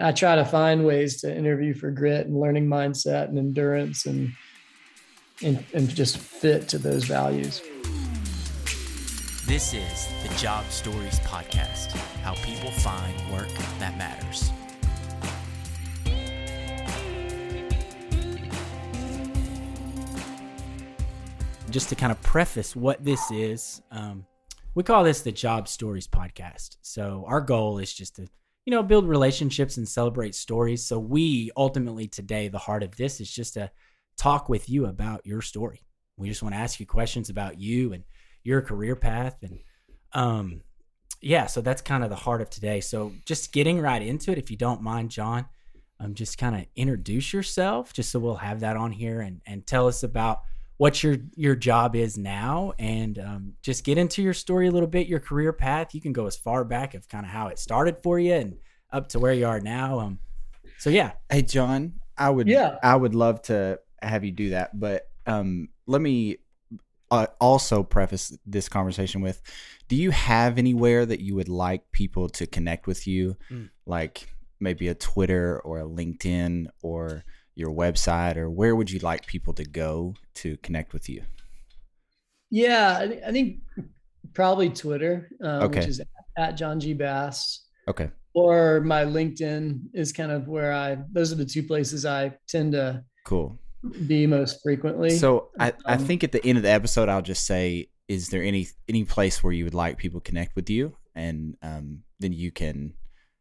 I try to find ways to interview for grit and learning mindset and endurance and just fit to those values. This is the Job Stories Podcast, how people find work that matters. Just to kind of preface what this is, we call this the Job Stories Podcast. So our goal is just to build relationships and celebrate stories. So we ultimately today, the heart of this is just to talk with you about your story. We just want to ask you questions about you and your career path. And so that's kind of the heart of today. So just getting right into it, if you don't mind, John, just kind of introduce yourself just so we'll have that on here and tell us about what your job is now and just get into your story a little bit, your career path. You can go as far back of kind of how it started for you and up to where you are now. Hey, John, I would love to have you do that. But let me also preface this conversation with, do you have anywhere that you would like people to connect with you? Like maybe a Twitter or a LinkedIn or your website, or where would you like people to go to connect with you? Yeah, I think probably Twitter, which is at John G. Bass. Okay. Or my LinkedIn is kind of where those are the two places I tend to be most frequently. So I think at the end of the episode, I'll just say, is there any place where you would like people to connect with you? And then you can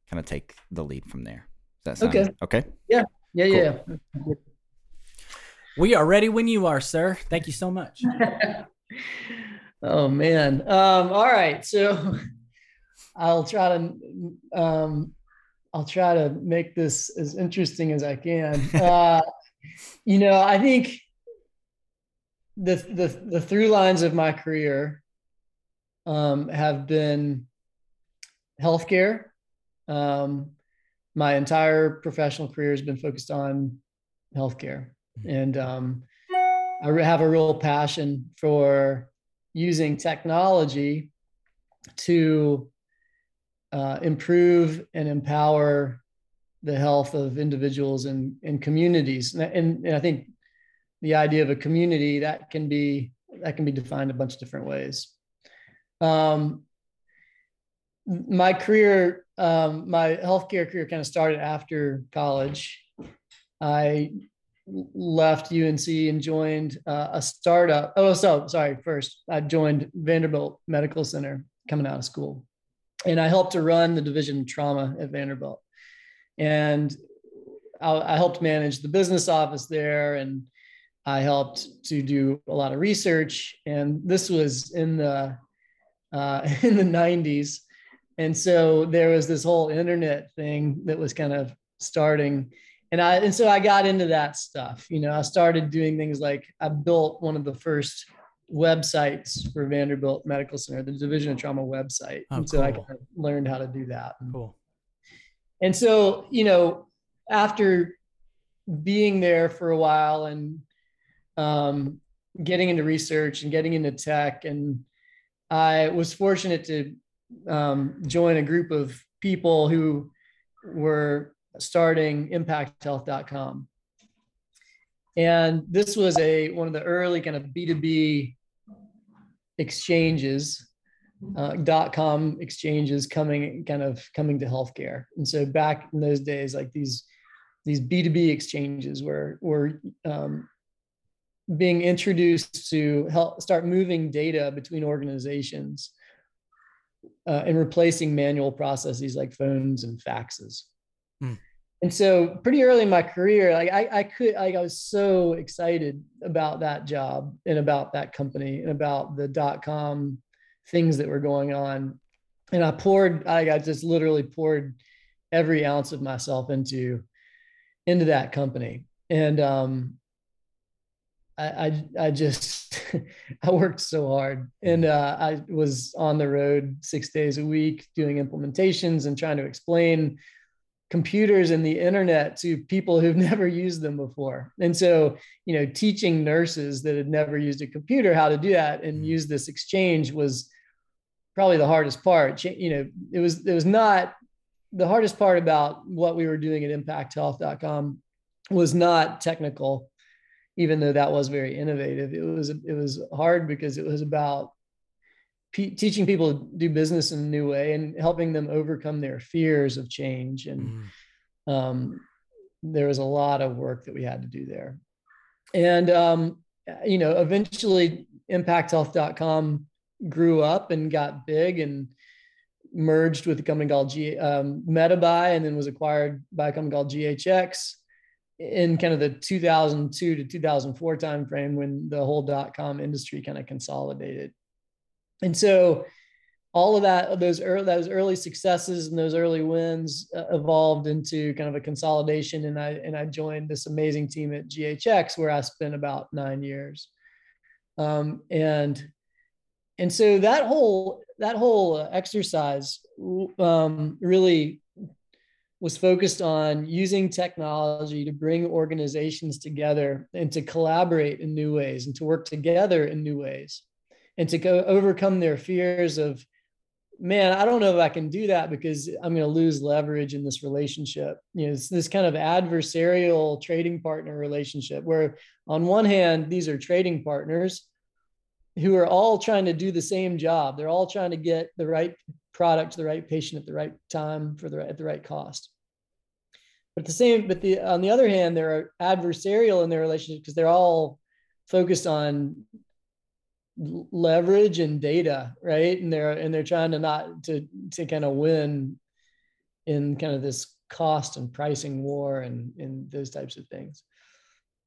kind of take the lead from there. Does that sound okay? Yeah. Yeah, cool. Yeah. We are ready when you are, sir. Thank you so much. Oh, man. All right. So I'll try to make this as interesting as I can. I think the through lines of my career have been healthcare. My entire professional career has been focused on healthcare. And I have a real passion for using technology to improve and empower the health of individuals and communities. And I think the idea of a community that can be defined a bunch of different ways. My career, my healthcare career kind of started after college. I left UNC and joined a startup. First, I joined Vanderbilt Medical Center coming out of school. And I helped to run the division of trauma at Vanderbilt. And I helped manage the business office there. And I helped to do a lot of research. And this was in the 90s. And so there was this whole internet thing that was kind of starting. And so I got into that stuff. I started doing things like I built one of the first websites for Vanderbilt Medical Center, the Division of Trauma website. Oh, and so I kind of learned how to do that. Cool. And so, after being there for a while and getting into research and getting into tech, and I was fortunate to join a group of people who were starting ImpactHealth.com. And this was one of the early kind of B2B exchanges, .com exchanges coming to healthcare. And so back in those days, like these B2B exchanges were being introduced to help start moving data between organizations. And replacing manual processes like phones and faxes. And so pretty early in my career, I was so excited about that job and about that company and about the .com things that were going on. And I just literally poured every ounce of myself into that company. And I worked so hard, and I was on the road 6 days a week doing implementations and trying to explain computers and the internet to people who've never used them before. And so, teaching nurses that had never used a computer how to do that and use this exchange was probably the hardest part. It was not the hardest part about what we were doing at ImpactHealth.com was not technical, even though that was very innovative. It was hard because it was about teaching people to do business in a new way and helping them overcome their fears of change. And there was a lot of work that we had to do there. And, you know, eventually ImpactHealth.com grew up and got big and merged with a company called MetaBuy, and then was acquired by a company called GHX in kind of the 2002 to 2004 timeframe, when the whole dot-com industry kind of consolidated. And so all of that, those early successes and those early wins evolved into kind of a consolidation. And I joined this amazing team at GHX, where I spent about 9 years. And so that whole exercise really was focused on using technology to bring organizations together and to collaborate in new ways and to work together in new ways and to go overcome their fears of, man, I don't know if I can do that because I'm going to lose leverage in this relationship. You know, it's this kind of adversarial trading partner relationship where on one hand, these are trading partners who are all trying to do the same job. They're all trying to get the right product to the right patient at the right time at the right cost. But on the other hand, they're adversarial in their relationship because they're all focused on leverage and data, right? And they're trying to not to kind of win in kind of this cost and pricing war and those types of things.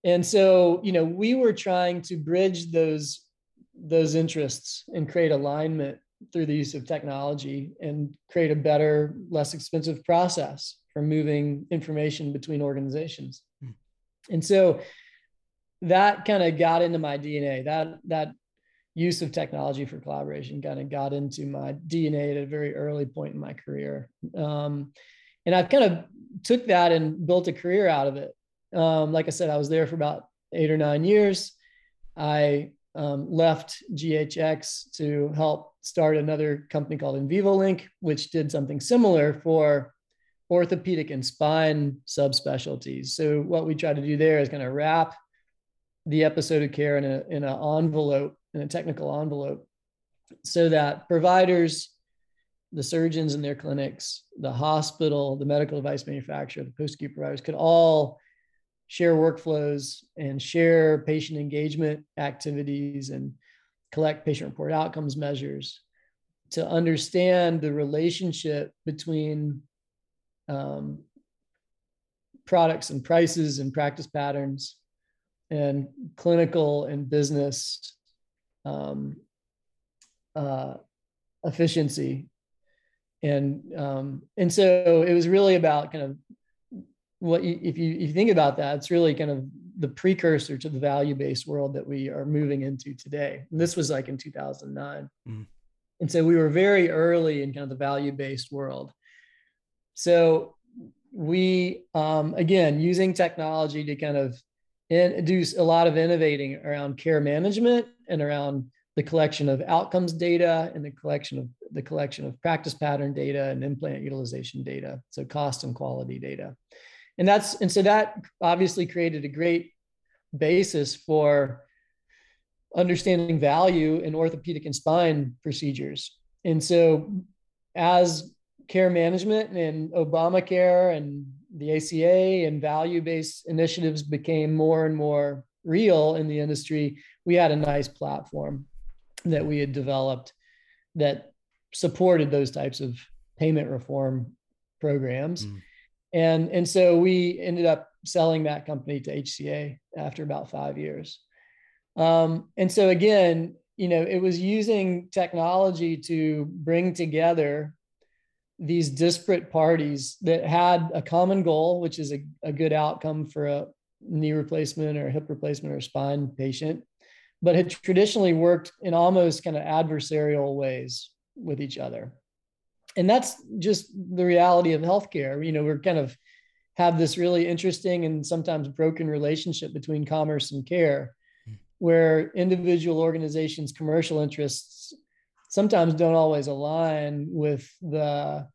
And so, you know, we were trying to bridge those interests and create alignment through the use of technology and create a better, less expensive process for moving information between organizations. And so that kind of got into my DNA. That use of technology for collaboration kind of got into my DNA at a very early point in my career. And I kind of took that and built a career out of it. Like I said, I was there for about 8 or 9 years. I left GHX to help start another company called InvivoLink, which did something similar for orthopedic and spine subspecialties. So what we try to do there is kind of wrap the episode of care in a technical envelope, so that providers, the surgeons in their clinics, the hospital, the medical device manufacturer, the post-acute providers could all share workflows and share patient engagement activities and collect patient report outcomes measures to understand the relationship between products and prices and practice patterns and clinical and business efficiency. And so it was really about kind of if you think about that, it's really kind of the precursor to the value-based world that we are moving into today. And this was like in 2009. And so we were very early in kind of the value-based world. So we, again, using technology to kind of do a lot of innovating around care management and around the collection of outcomes data and the collection of practice pattern data and implant utilization data. So cost and quality data. And so that obviously created a great basis for understanding value in orthopedic and spine procedures. And so as care management and Obamacare and the ACA and value-based initiatives became more and more real in the industry, we had a nice platform that we had developed that supported those types of payment reform programs. And so we ended up selling that company to HCA after about 5 years. And so again, you know, it was using technology to bring together these disparate parties that had a common goal, which is a good outcome for a knee replacement or hip replacement or spine patient, but had traditionally worked in almost kind of adversarial ways with each other. And that's just the reality of healthcare. You know, we're kind of have this really interesting and sometimes broken relationship between commerce and care, where individual organizations' commercial interests sometimes don't always align with the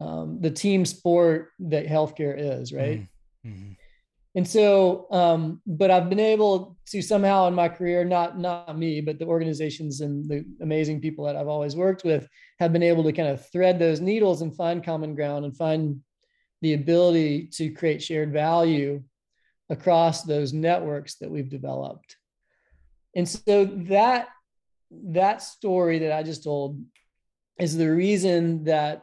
the team sport that healthcare is, right? Mm-hmm. And so, but I've been able to somehow in my career, not me, but the organizations and the amazing people that I've always worked with have been able to kind of thread those needles and find common ground and find the ability to create shared value across those networks that we've developed. And so that story that I just told is the reason that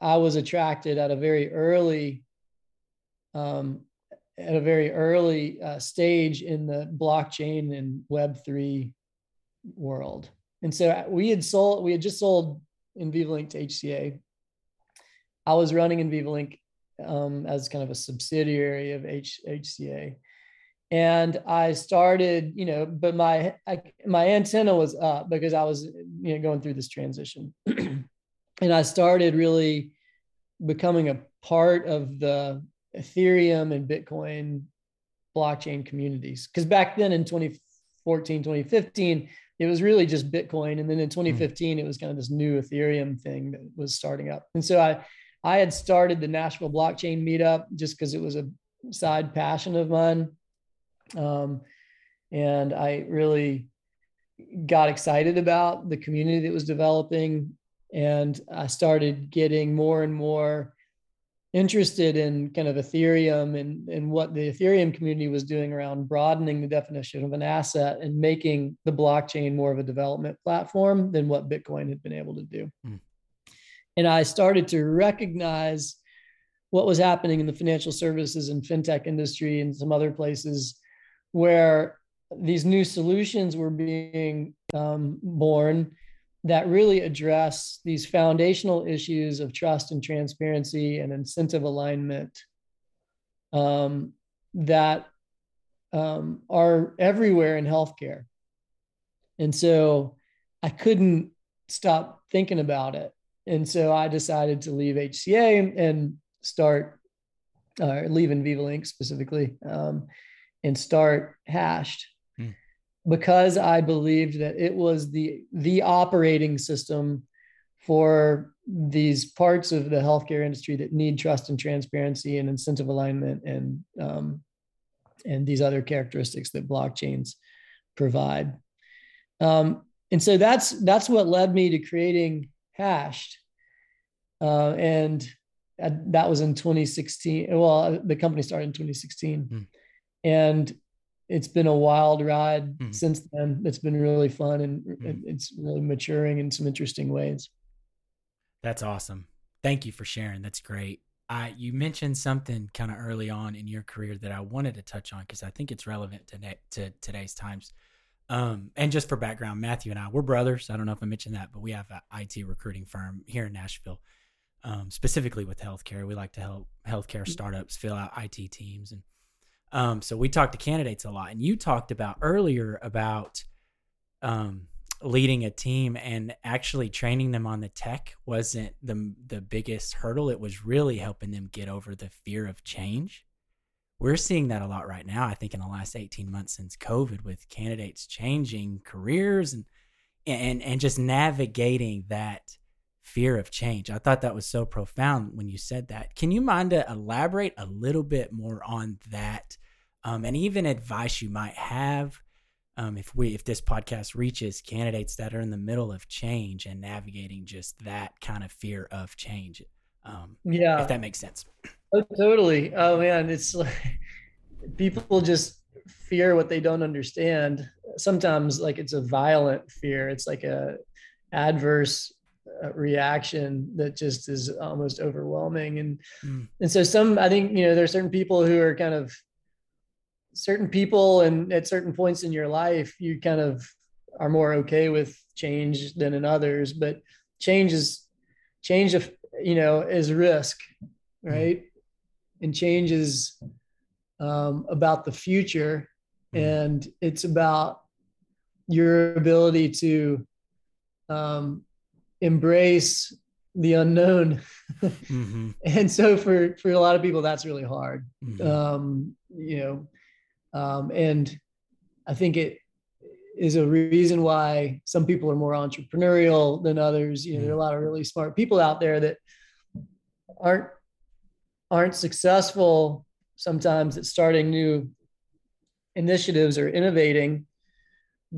I was attracted at a very early stage in the blockchain and Web3 world. And so we had just sold InvivoLink to HCA. I was running InvivoLink as kind of a subsidiary of HCA. And I started, but my antenna was up because I was going through this transition. And I started really becoming a part of the Ethereum and Bitcoin blockchain communities. Because back then in 2014, 2015, it was really just Bitcoin. And then in 2015, it was kind of this new Ethereum thing that was starting up. And so I had started the Nashville Blockchain Meetup just because it was a side passion of mine. And I really got excited about the community that was developing. And I started getting more and more interested in kind of Ethereum and what the Ethereum community was doing around broadening the definition of an asset and making the blockchain more of a development platform than what Bitcoin had been able to do. Mm. And I started to recognize what was happening in the financial services and fintech industry and some other places where these new solutions were being born that really address these foundational issues of trust and transparency and incentive alignment that are everywhere in healthcare. And so I couldn't stop thinking about it. And so I decided to leave HCA and leave InvivoLink specifically and start Hashed. Because I believed that it was the operating system for these parts of the healthcare industry that need trust and transparency and incentive alignment and these other characteristics that blockchains provide. And so that's what led me to creating Hashed. And that was in 2016. Well, the company started in 2016. And it's been a wild ride since then. It's been really fun and it's really maturing in some interesting ways. That's awesome. Thank you for sharing. That's great. You mentioned something kind of early on in your career that I wanted to touch on because I think it's relevant to today's times. And just for background, Matthew and I, we're brothers. I don't know if I mentioned that, but we have an IT recruiting firm here in Nashville, specifically with healthcare. We like to help healthcare startups fill out IT teams and so we talked to candidates a lot, and you talked about earlier about leading a team and actually training them on the tech wasn't the biggest hurdle. It was really helping them get over the fear of change. We're seeing that a lot right now, I think, in the last 18 months since COVID with candidates changing careers and just navigating that fear of change. I thought that was so profound when you said that. Can you mind to elaborate a little bit more on that, and even advice you might have if this podcast reaches candidates that are in the middle of change and navigating just that kind of fear of change? Yeah, if that makes sense. Oh, totally. Oh man, it's like people just fear what they don't understand. Sometimes like it's a violent fear. It's like a adverse reaction that just is almost overwhelming. And so I think, there are certain people who are kind of certain people, and at certain points in your life, you kind of are more okay with change than in others, but change is risk, right? And change is about the future, and it's about your ability to, embrace the unknown. And so for a lot of people, that's really hard. And I think it is a reason why some people are more entrepreneurial than others. There are a lot of really smart people out there that aren't successful sometimes at starting new initiatives or innovating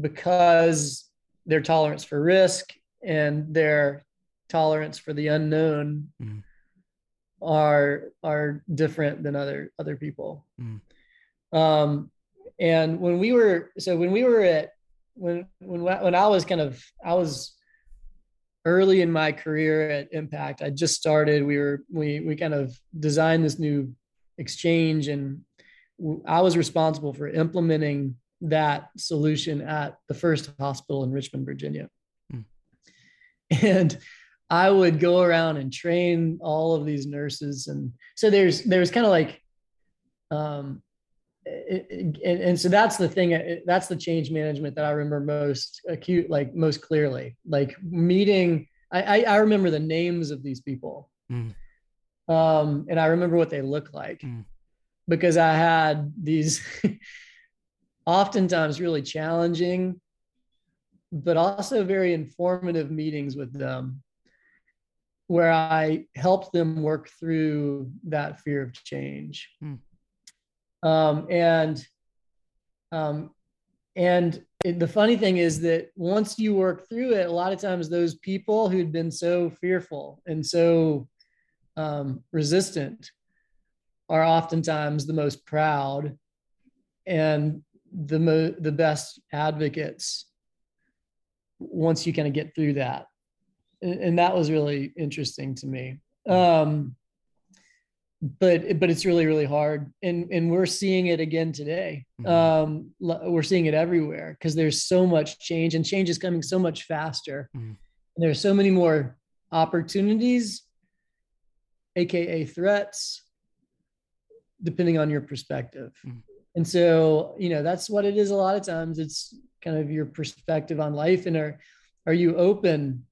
because their tolerance for risk and their tolerance for the unknown mm. are different than other people. Mm. And when I was early in my career at Impact, I just started, we kind of designed this new exchange, and I was responsible for implementing that solution at the first hospital in Richmond, Virginia. Mm. And I would go around and train all of these nurses. And so there was kind of like, and so that's the thing, that's the change management that I remember most acute, like most clearly, like meeting, I remember the names of these people. Mm. And I remember what they look like mm. because I had these oftentimes really challenging, but also very informative meetings with them where I helped them work through that fear of change. Mm. The funny thing is that once you work through it, a lot of times those people who'd been so fearful and so resistant are oftentimes the most proud and the best advocates once you kind of get through that. And that was really interesting to me. But it's really, really hard. And we're seeing it again today. We're seeing it everywhere because there's so much change, and change is coming so much faster. Mm-hmm. And there are so many more opportunities, AKA threats, depending on your perspective. Mm-hmm. And so, that's what it is a lot of times. It's kind of your perspective on life, and are you open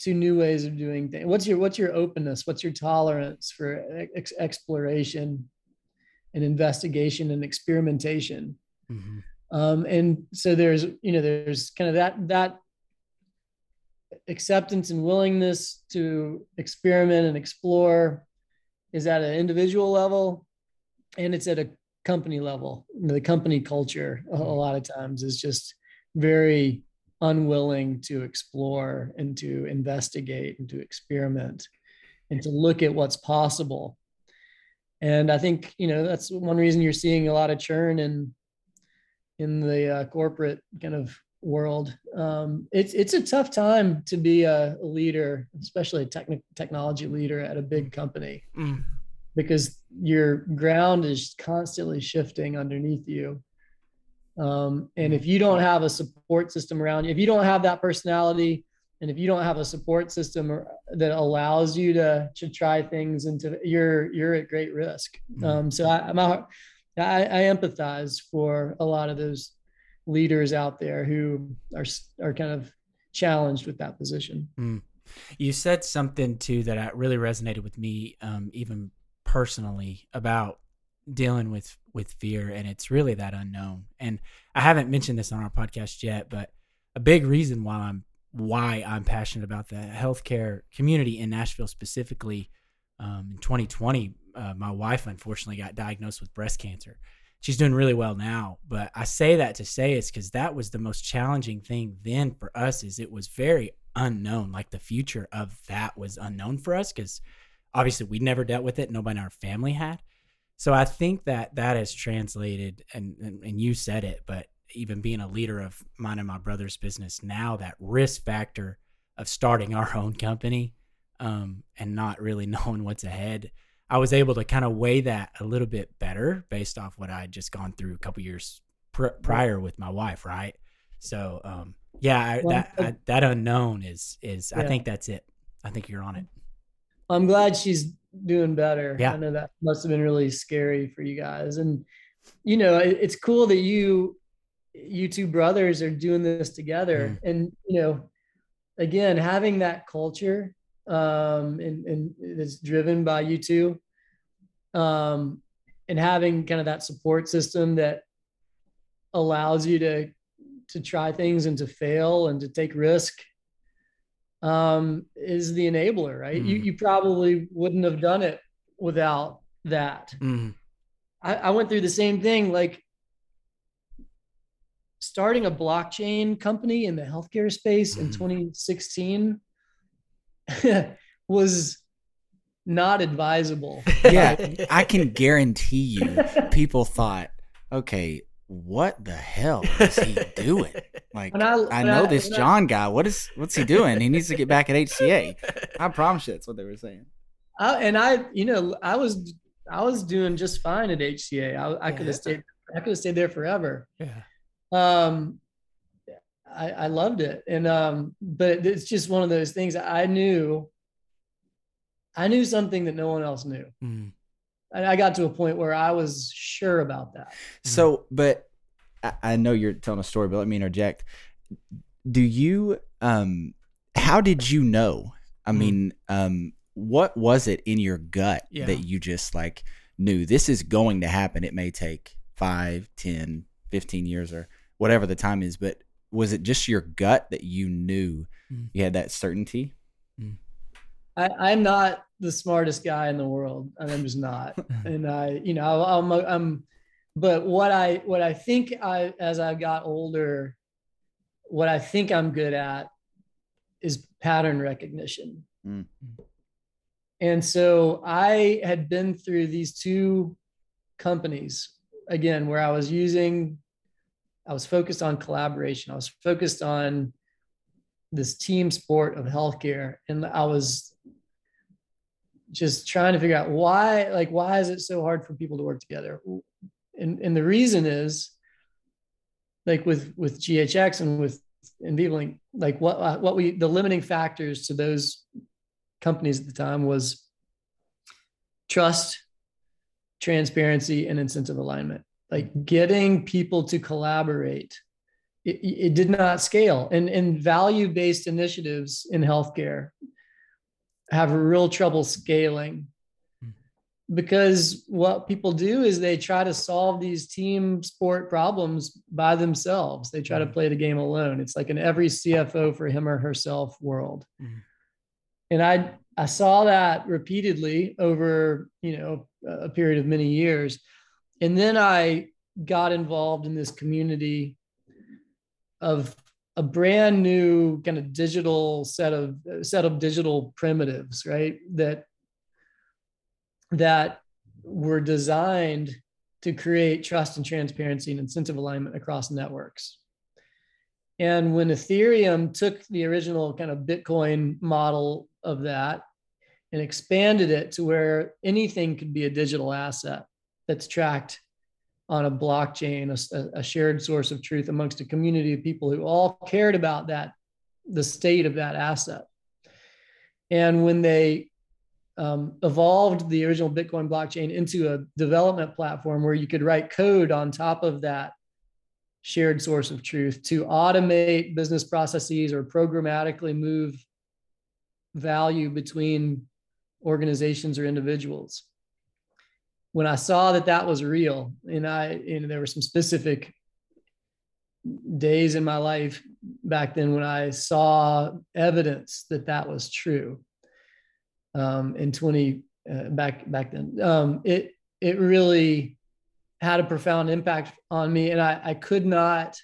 to new ways of doing things? What's your openness? What's your tolerance for exploration and investigation and experimentation? Mm-hmm. And so there's kind of that acceptance and willingness to experiment and explore is at an individual level, and it's at a company level. The company culture mm-hmm. a lot of times is just very unwilling to explore and to investigate and to experiment and to look at what's possible. And I think, that's one reason you're seeing a lot of churn in the corporate kind of world. It's a tough time to be a leader, especially a technology leader at a big company, mm. because your ground is constantly shifting underneath you. And if you don't have a support system around you, if you don't have that personality, and if you don't have a support system that allows you to try things, you're at great risk. So I empathize for a lot of those leaders out there who are kind of challenged with that position. Mm. You said something too that really resonated with me, even personally, about dealing with fear, and it's really that unknown. And I haven't mentioned this on our podcast yet, but a big reason why I'm passionate about the healthcare community in Nashville specifically, in 2020, my wife unfortunately got diagnosed with breast cancer. She's doing really well now, but I say that to say it's because that was the most challenging thing then for us, is it was very unknown. Like the future of that was unknown for us because obviously we never dealt with it. Nobody in our family had. So I think that has translated, and you said it, but even being a leader of mine and my brother's business now, that risk factor of starting our own company and not really knowing what's ahead, I was able to kind of weigh that a little bit better based off what I had just gone through a couple years prior with my wife, right? So that unknown is I think that's it. I think you're on it. I'm glad she's doing better. Yeah. I know that must have been really scary for you guys. And, it's cool that you two brothers are doing this together. Mm. And, again, having that culture and it's driven by you two and having kind of that support system that allows you to try things and to fail and to take risk is the enabler, right? Mm. You probably wouldn't have done it without that. Mm. I went through the same thing, like starting a blockchain company in the healthcare space in 2016 was not advisable. Yeah, I can guarantee you people thought, okay, what the hell is he doing? Like, I know this John guy. What's he doing? He needs to get back at HCA. I promise you that's what they were saying. I was doing just fine at HCA. I could have stayed there forever. Yeah. I loved it. And, but it's just one of those things. I knew something that no one else knew. Mm. And I got to a point where I was sure about that. So, but I know you're telling a story, but let me interject. Do you, how did you know? I mean, what was it in your gut that you just like knew this is going to happen? It may take 5, 10, 15 years or whatever the time is, but was it just your gut that you knew you had that certainty? I'm not the smartest guy in the world. I'm just not. And but what I think as I got older, what I think I'm good at is pattern recognition. Mm. And so I had been through these two companies again, where I was focused on collaboration. I was focused on this team sport of healthcare. And I was just trying to figure out why is it so hard for people to work together? And the reason is like with GHX and with InvivoLink, like the limiting factors to those companies at the time was trust, transparency, and incentive alignment. Like getting people to collaborate, it did not scale. And value-based initiatives in healthcare have real trouble scaling because what people do is they try to solve these team sport problems by themselves. They try to play the game alone. It's like in every CFO for him or herself world. And I saw that repeatedly over, a period of many years. And then I got involved in this community of a brand new kind of digital set of digital primitives, right? That were designed to create trust and transparency and incentive alignment across networks. And when Ethereum took the original kind of Bitcoin model of that and expanded it to where anything could be a digital asset that's tracked on a blockchain, a shared source of truth amongst a community of people who all cared about that, the state of that asset. And when they evolved the original Bitcoin blockchain into a development platform where you could write code on top of that shared source of truth to automate business processes or programmatically move value between organizations or individuals. When I saw that was real, and there were some specific days in my life back then when I saw evidence that was true. It really had a profound impact on me, and I could not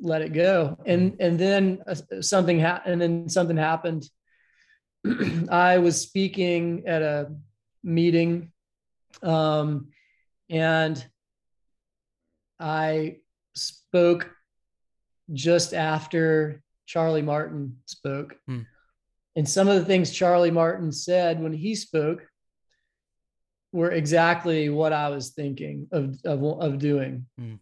let it go. And then something happened. I was speaking at a meeting. And I spoke just after Charlie Martin spoke. Mm. And some of the things Charlie Martin said when he spoke were exactly what I was thinking of doing. Mm.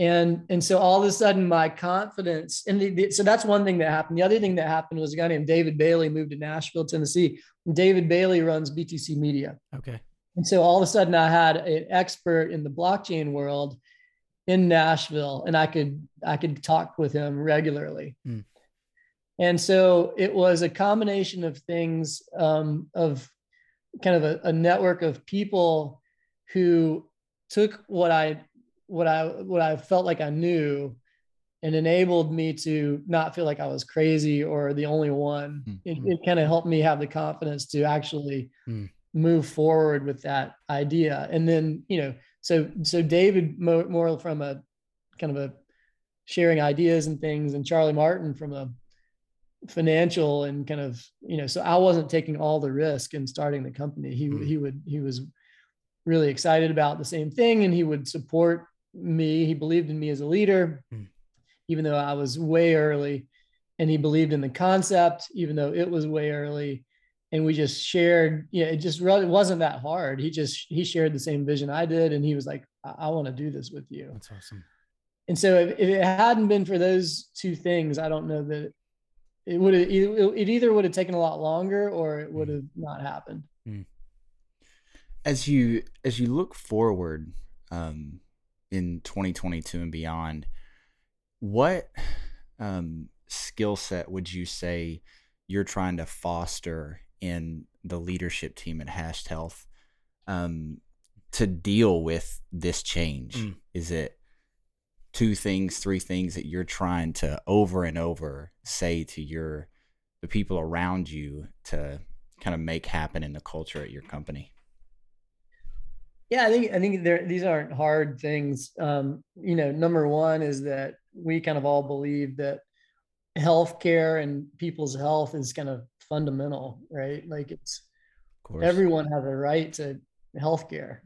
And so all of a sudden my confidence, and so that's one thing that happened. The other thing that happened was a guy named David Bailey moved to Nashville, Tennessee. David Bailey runs BTC Media. Okay. And so all of a sudden I had an expert in the blockchain world in Nashville, and I could talk with him regularly. Mm. And so it was a combination of things, of kind of a network of people who took what I felt like I knew and enabled me to not feel like I was crazy or the only one. It kind of helped me have the confidence to actually move forward with that idea. And then, you know, so David more from a kind of a sharing ideas and things, and Charlie Martin from a financial and kind of, you know, so I wasn't taking all the risk in starting the company. He was really excited about the same thing, and he would support me. He believed in me as a leader, even though I was way early, and he believed in the concept, even though it was way early. And we just shared, yeah, it just really wasn't that hard. He shared the same vision I did. And he was like, I want to do this with you. That's awesome. And so if it hadn't been for those two things, I don't know that it would have, it either would have taken a lot longer or it would have not happened. As you look forward in 2022 and beyond, what skill set would you say you're trying to foster in the leadership team at Hashed Health to deal with this change? Is it 2 things, 3 things that you're trying to over and over say to the people around you to kind of make happen in the culture at your company? Yeah, I think these aren't hard things. You know, number one is that we kind of all believe that healthcare and people's health is kind of fundamental, right? Like everyone has a right to healthcare.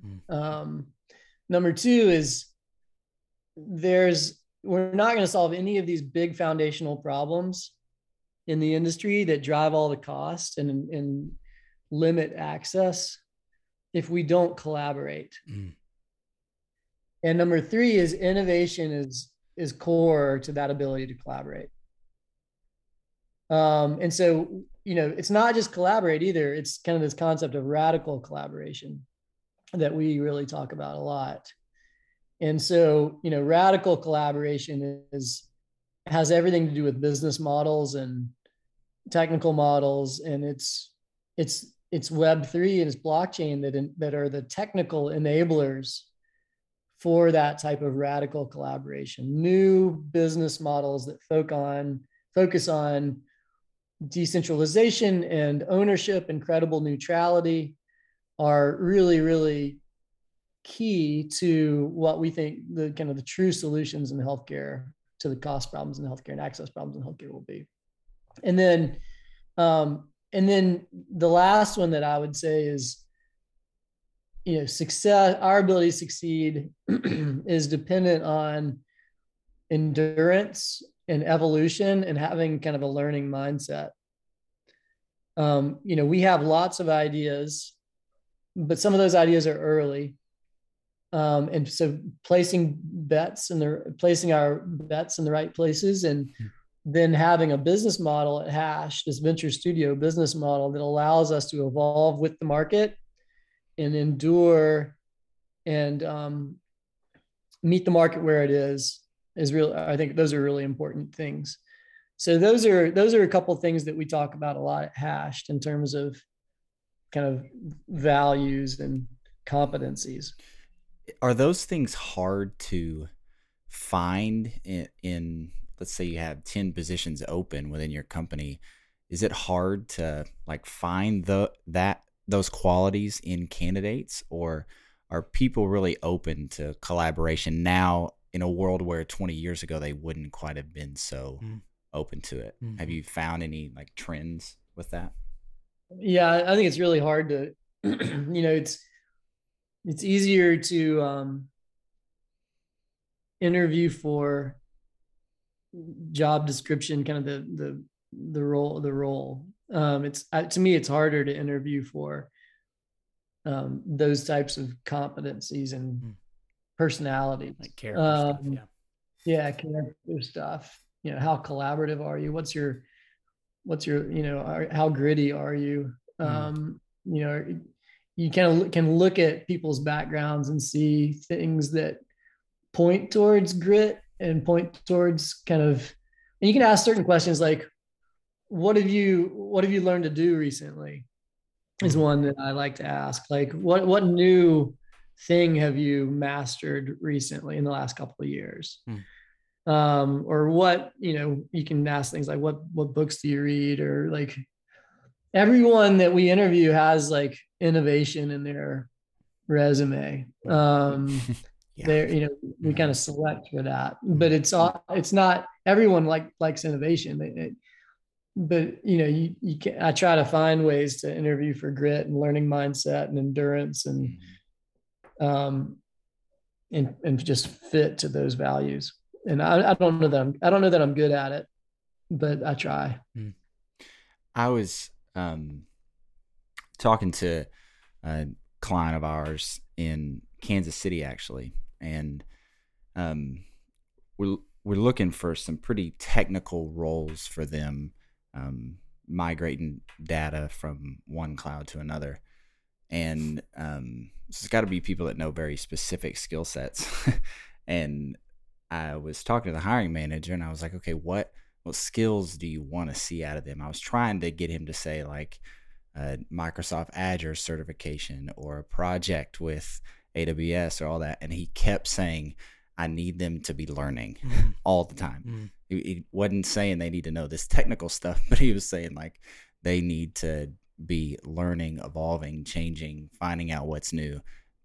Number two is we're not going to solve any of these big foundational problems in the industry that drive all the cost and limit access if we don't collaborate. And number three is innovation is core to that ability to collaborate. And so, you know, it's not just collaborate either. It's kind of this concept of radical collaboration that we really talk about a lot. And so, you know, radical collaboration has everything to do with business models and technical models. And it's Web3 and it's blockchain that are the technical enablers for that type of radical collaboration. New business models that focus on decentralization and ownership and credible neutrality are really, really key to what we think the kind of the true solutions in healthcare to the cost problems in healthcare and access problems in healthcare will be. And then the last one that I would say is, you know, success, our ability to succeed is dependent on endurance and evolution and having kind of a learning mindset. You know, we have lots of ideas, but some of those ideas are early. And so placing our bets in the right places, and then having a business model at Hash, this venture studio business model that allows us to evolve with the market and endure and meet the market where it is real. I think those are really important things. So those are a couple of things that we talk about a lot at Hashed in terms of kind of values and competencies. Are those things hard to find in let's say you have 10 positions open within your company? Is it hard to like find those qualities in candidates, or are people really open to collaboration now in a world where 20 years ago, they wouldn't quite have been so open to it? Have you found any like trends with that? Yeah, I think it's really hard to, you know, it's easier to interview for job description, kind of the role. To me, it's harder to interview for those types of competencies and personality, like character stuff. Yeah, character stuff. You know, how collaborative are you? What's your, you know, how gritty are you? You know, you kind of can look at people's backgrounds and see things that point towards grit and point towards kind of, and you can ask certain questions like, what have you learned to do recently? Is one that I like to ask. Like, what new thing have you mastered recently in the last couple of years? or what, you know, you can ask things like what books do you read, or like everyone that we interview has like innovation in their resume. Yeah. There, you know, we kind of select for that, but it's not everyone likes innovation. But you know, you can, I try to find ways to interview for grit and learning mindset and endurance and just fit to those values. And I don't know that I'm good at it, but I try. I was talking to a client of ours in Kansas City, actually, and we're looking for some pretty technical roles for them, migrating data from one cloud to another. And so it's got to be people that know very specific skill sets. And I was talking to the hiring manager, and I was like, okay, what skills do you want to see out of them? I was trying to get him to say like a Microsoft Azure certification or a project with AWS or all that. And he kept saying, I need them to be learning all the time. He wasn't saying they need to know this technical stuff, but he was saying like they need to be learning, evolving, changing, finding out what's new.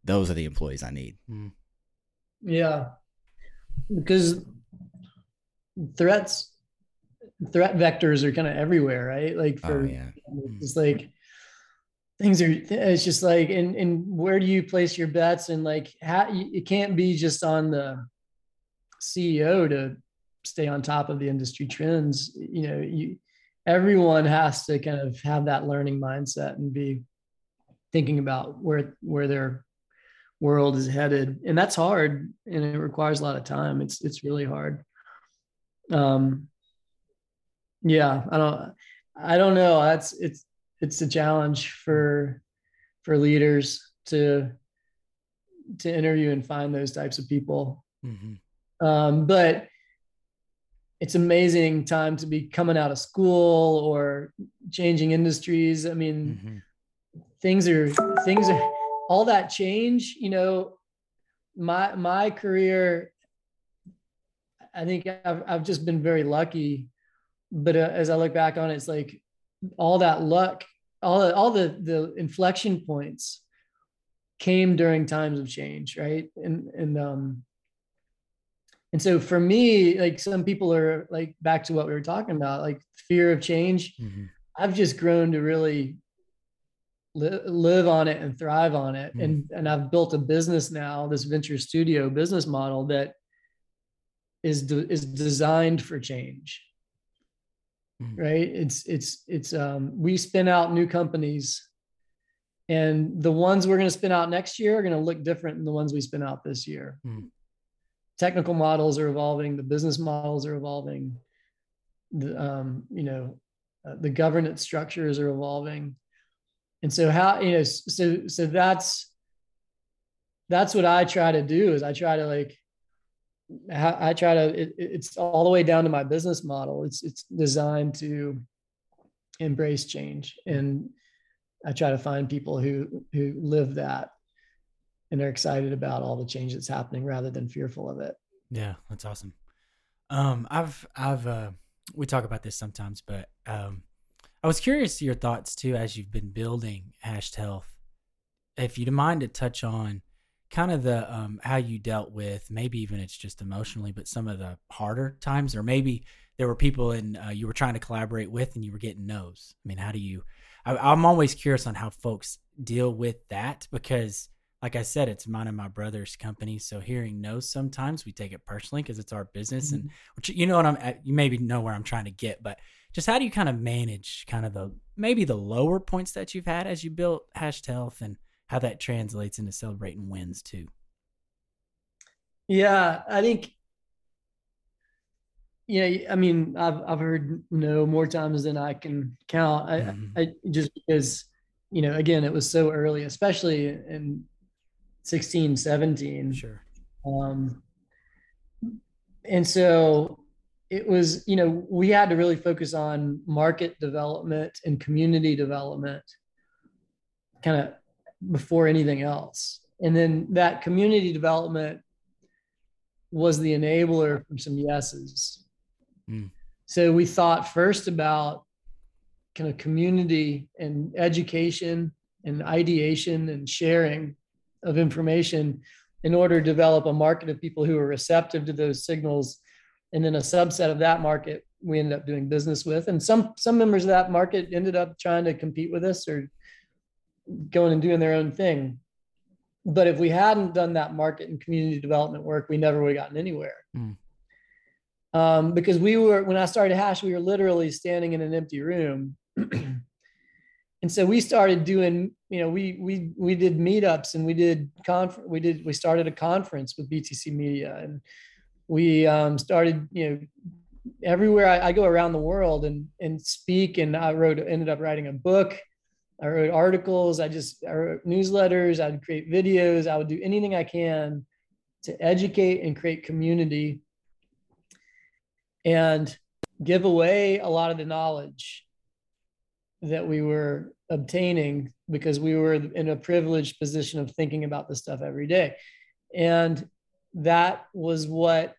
Those are the employees I need. Yeah. Because threat vectors are kind of everywhere, right? Like for it's like things are, it's just like, and where do you place your bets? And like, how, it can't be just on the CEO to stay on top of the industry trends. You know, everyone has to kind of have that learning mindset and be thinking about where their world is headed. And that's hard, and it requires a lot of time. It's really hard. Yeah, I don't know. It's a challenge for leaders to interview and find those types of people. But it's amazing time to be coming out of school or changing industries. I mean, things are all that change. You know, my career, I think I've just been very lucky. But as I look back on it, it's like all that luck, all the inflection points came during times of change, right? And so for me, like some people are like back to what we were talking about, like fear of change. I've just grown to really live on it and thrive on it, and I've built a business now, this venture studio business model that is designed for change. Right. It's we spin out new companies, and the ones we're going to spin out next year are going to look different than the ones we spin out this year. Technical models are evolving. The business models are evolving. The governance structures are evolving. And so that's what I try to do is it's all the way down to my business model. It's designed to embrace change. And I try to find people who live that and are excited about all the change that's happening rather than fearful of it. Yeah. That's awesome. We talk about this sometimes, but I was curious your thoughts too, as you've been building Hashed Health, if you'd mind to touch on kind of the how you dealt with, maybe even it's just emotionally, but some of the harder times, or maybe there were people and you were trying to collaborate with and you were getting no's. I mean, how do you, I'm always curious on how folks deal with that, because like I said, it's mine and my brother's company. So hearing no, sometimes we take it personally because it's our business, and which, you know what you maybe know where I'm trying to get, but just how do you kind of manage kind of the, maybe the lower points that you've had as you built Hashed Health, and how that translates into celebrating wins too? Yeah, I think, I mean, I've heard no more times than I can count. I just because, again, it was so early, especially in 16, 17. Sure. And so it was, we had to really focus on market development and community development kind of before anything else. And then that community development was the enabler from some yeses. Mm. So we thought first about kind of community and education and ideation and sharing of information in order to develop a market of people who are receptive to those signals. And then a subset of that market we ended up doing business with. And some members of that market ended up trying to compete with us or going and doing their own thing. But if we hadn't done that market and community development work, we never would have gotten anywhere. Mm. Because we were, when I started Hash, we were literally standing in an empty room. And so we started doing, you know, we did meetups and we started a conference with BTC Media, and we started, you know, everywhere I go around the world and speak. And I ended up writing a book. I wrote articles. I wrote newsletters. I'd create videos. I would do anything I can to educate and create community and give away a lot of the knowledge that we were obtaining because we were in a privileged position of thinking about this stuff every day. And that was what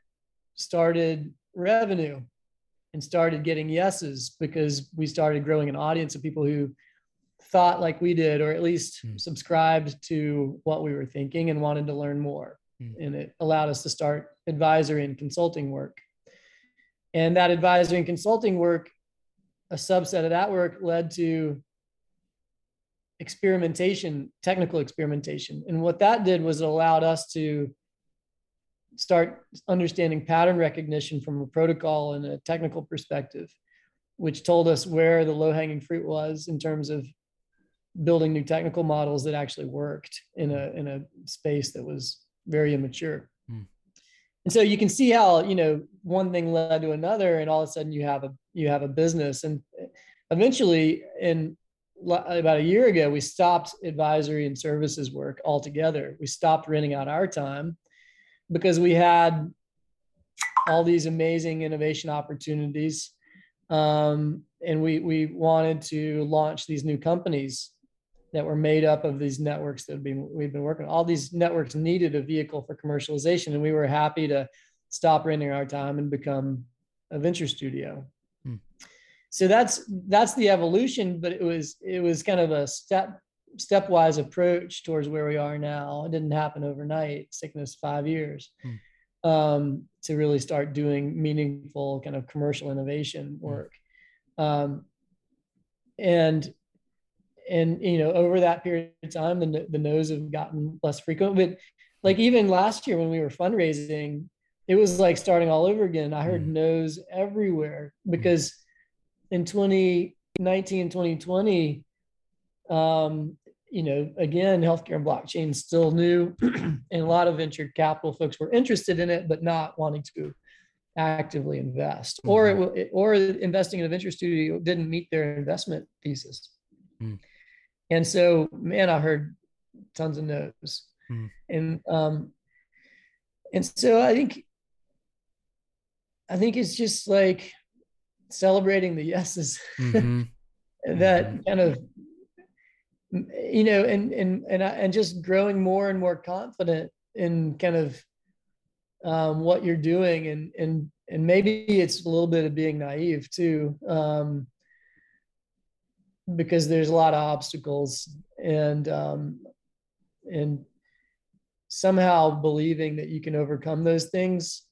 started revenue and started getting yeses, because we started growing an audience of people who thought like we did, or at least subscribed to what we were thinking and wanted to learn more. And it allowed us to start advisory and consulting work. And that advisory and consulting work, a subset of that work, led to experimentation, technical experimentation. And what that did was it allowed us to start understanding pattern recognition from a protocol and a technical perspective, which told us where the low-hanging fruit was in terms of building new technical models that actually worked in a space that was very immature. Mm. And so you can see how, you know, one thing led to another, and all of a sudden you have a business. And eventually, in about a year ago, we stopped advisory and services work altogether. We stopped renting out our time because we had all these amazing innovation opportunities, and we wanted to launch these new companies that were made up of these networks that we've been working on. All these networks needed a vehicle for commercialization, and we were happy to stop renting our time and become a venture studio. Mm. So that's the evolution, but it was kind of a stepwise approach towards where we are now. It didn't happen overnight. It's taken us 5 years to really start doing meaningful kind of commercial innovation work. And you know, over that period of time, the no's have gotten less frequent. But like even last year when we were fundraising, it was like starting all over again. I heard no's everywhere, because in 2019, 2020, you know, again, healthcare and blockchain is still new, and a lot of venture capital folks were interested in it, but not wanting to actively invest, or investing in a venture studio didn't meet their investment thesis. Mm. And so, man, I heard tons of no's. Mm. And so I think it's just like celebrating the yeses, that kind of, you know, and just growing more and more confident in kind of what you're doing, and maybe it's a little bit of being naive too, because there's a lot of obstacles, and somehow believing that you can overcome those things.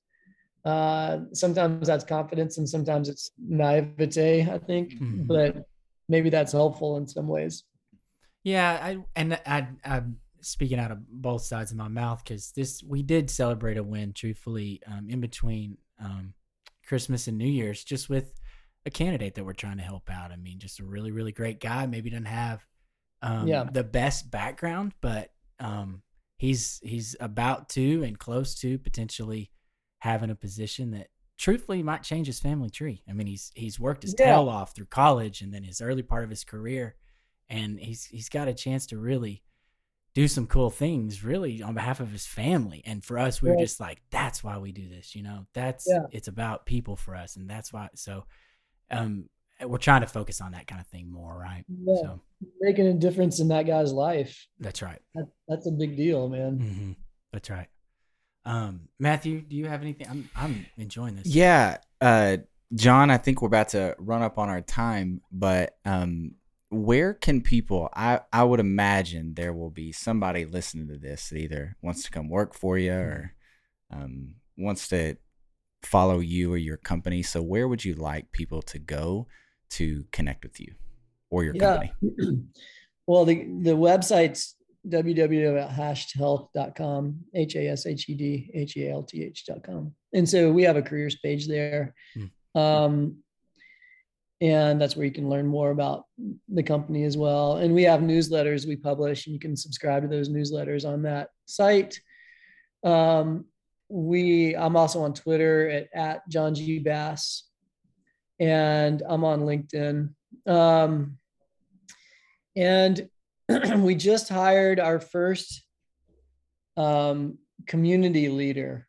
Sometimes that's confidence, and sometimes it's naivete, I think, but maybe that's helpful in some ways. Yeah, I'm speaking out of both sides of my mouth, because we did celebrate a win, truthfully, in between Christmas and New Year's, just with a candidate that we're trying to help out. I mean, just a really, really great guy. Maybe doesn't have the best background, but he's about to and close to potentially having a position that truthfully might change his family tree. I mean, he's worked his tail off through college and then his early part of his career. And he's got a chance to really do some cool things, really, on behalf of his family. And for us, we were just like, that's why we do this, you know, it's about people for us. And that's why, so we're trying to focus on that kind of thing more, right? Yeah. So making a difference in that guy's life. That's right. That's a big deal, man. That's right. Matthew, do you have anything? I'm enjoying this. Yeah. John, I think we're about to run up on our time, but where can people, I would imagine there will be somebody listening to this that either wants to come work for you or wants to follow you or your company. So where would you like people to go to connect with you or your company? Well, the website's www.hashedhealth.com, HASHEDHEALTH.com. And so we have a careers page there. And that's where you can learn more about the company as well. And we have newsletters we publish, and you can subscribe to those newsletters on that site. I'm also on Twitter at John G. Bass, and I'm on LinkedIn. And we just hired our first community leader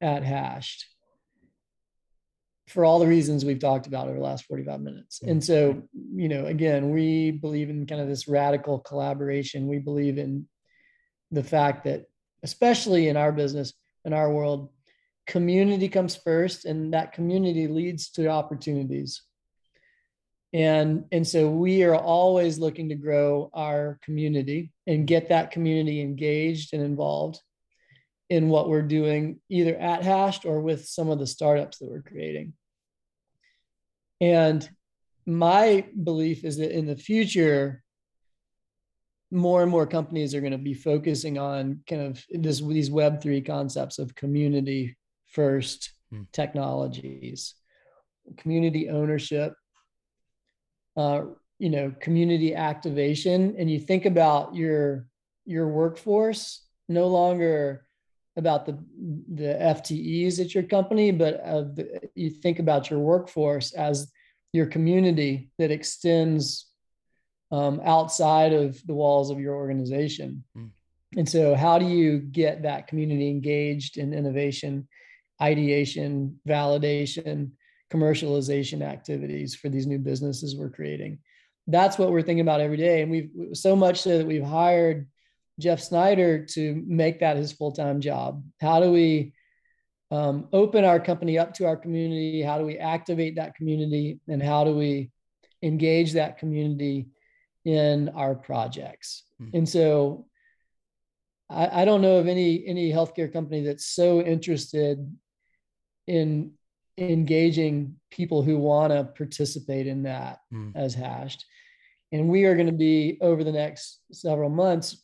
at Hashed, for all the reasons we've talked about over the last 45 minutes. And so, you know, again, we believe in kind of this radical collaboration. We believe in the fact that, especially in our business, in our world, community comes first, and that community leads to opportunities. And so we are always looking to grow our community and get that community engaged and involved in what we're doing, either at Hashed or with some of the startups that we're creating. And my belief is that in the future, more and more companies are going to be focusing on kind of these Web3 concepts of community first technologies, community ownership, community activation. And you think about your workforce, no longer about the FTEs at your company, but you think about your workforce as your community that extends outside of the walls of your organization. And so how do you get that community engaged in innovation, ideation, validation, commercialization activities for these new businesses we're creating? That's what we're thinking about every day. And we've so much so that we've hired Jeff Snyder to make that his full-time job. How do we open our company up to our community? How do we activate that community? And how do we engage that community in our projects? And so I don't know of any healthcare company that's so interested in engaging people who want to participate in that as Hashed. And we are going to be, over the next several months,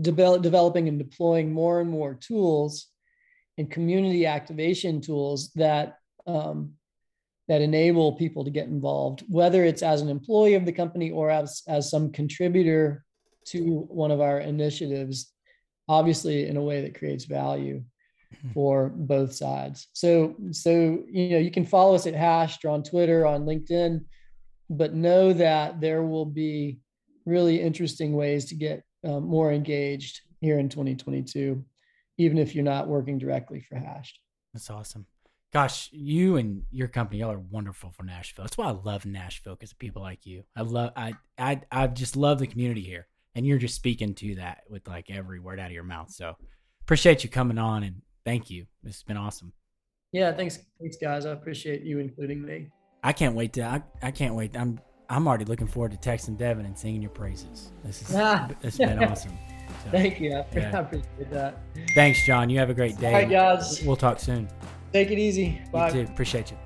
developing and deploying more and more tools and community activation tools that that enable people to get involved, whether it's as an employee of the company or as some contributor to one of our initiatives, obviously in a way that creates value for both sides. So you can follow us at Hashed or on Twitter, on LinkedIn, but know that there will be really interesting ways to get more engaged here in 2022, even if you're not working directly for Hashed. That's awesome. Gosh, you and your company, y'all are wonderful for Nashville. That's why I love Nashville, because of people like you. I just love the community here, and you're just speaking to that with like every word out of your mouth. So appreciate you coming on, and thank you. It's been awesome. Yeah, thanks guys. I appreciate you including me. I can't wait to. I can't wait. I'm already looking forward to texting Devin and singing your praises. This has been awesome. So, thank you. I appreciate that. Thanks, John. You have a great day. All right, guys. We'll talk soon. Take it easy. Bye. You too. Appreciate you.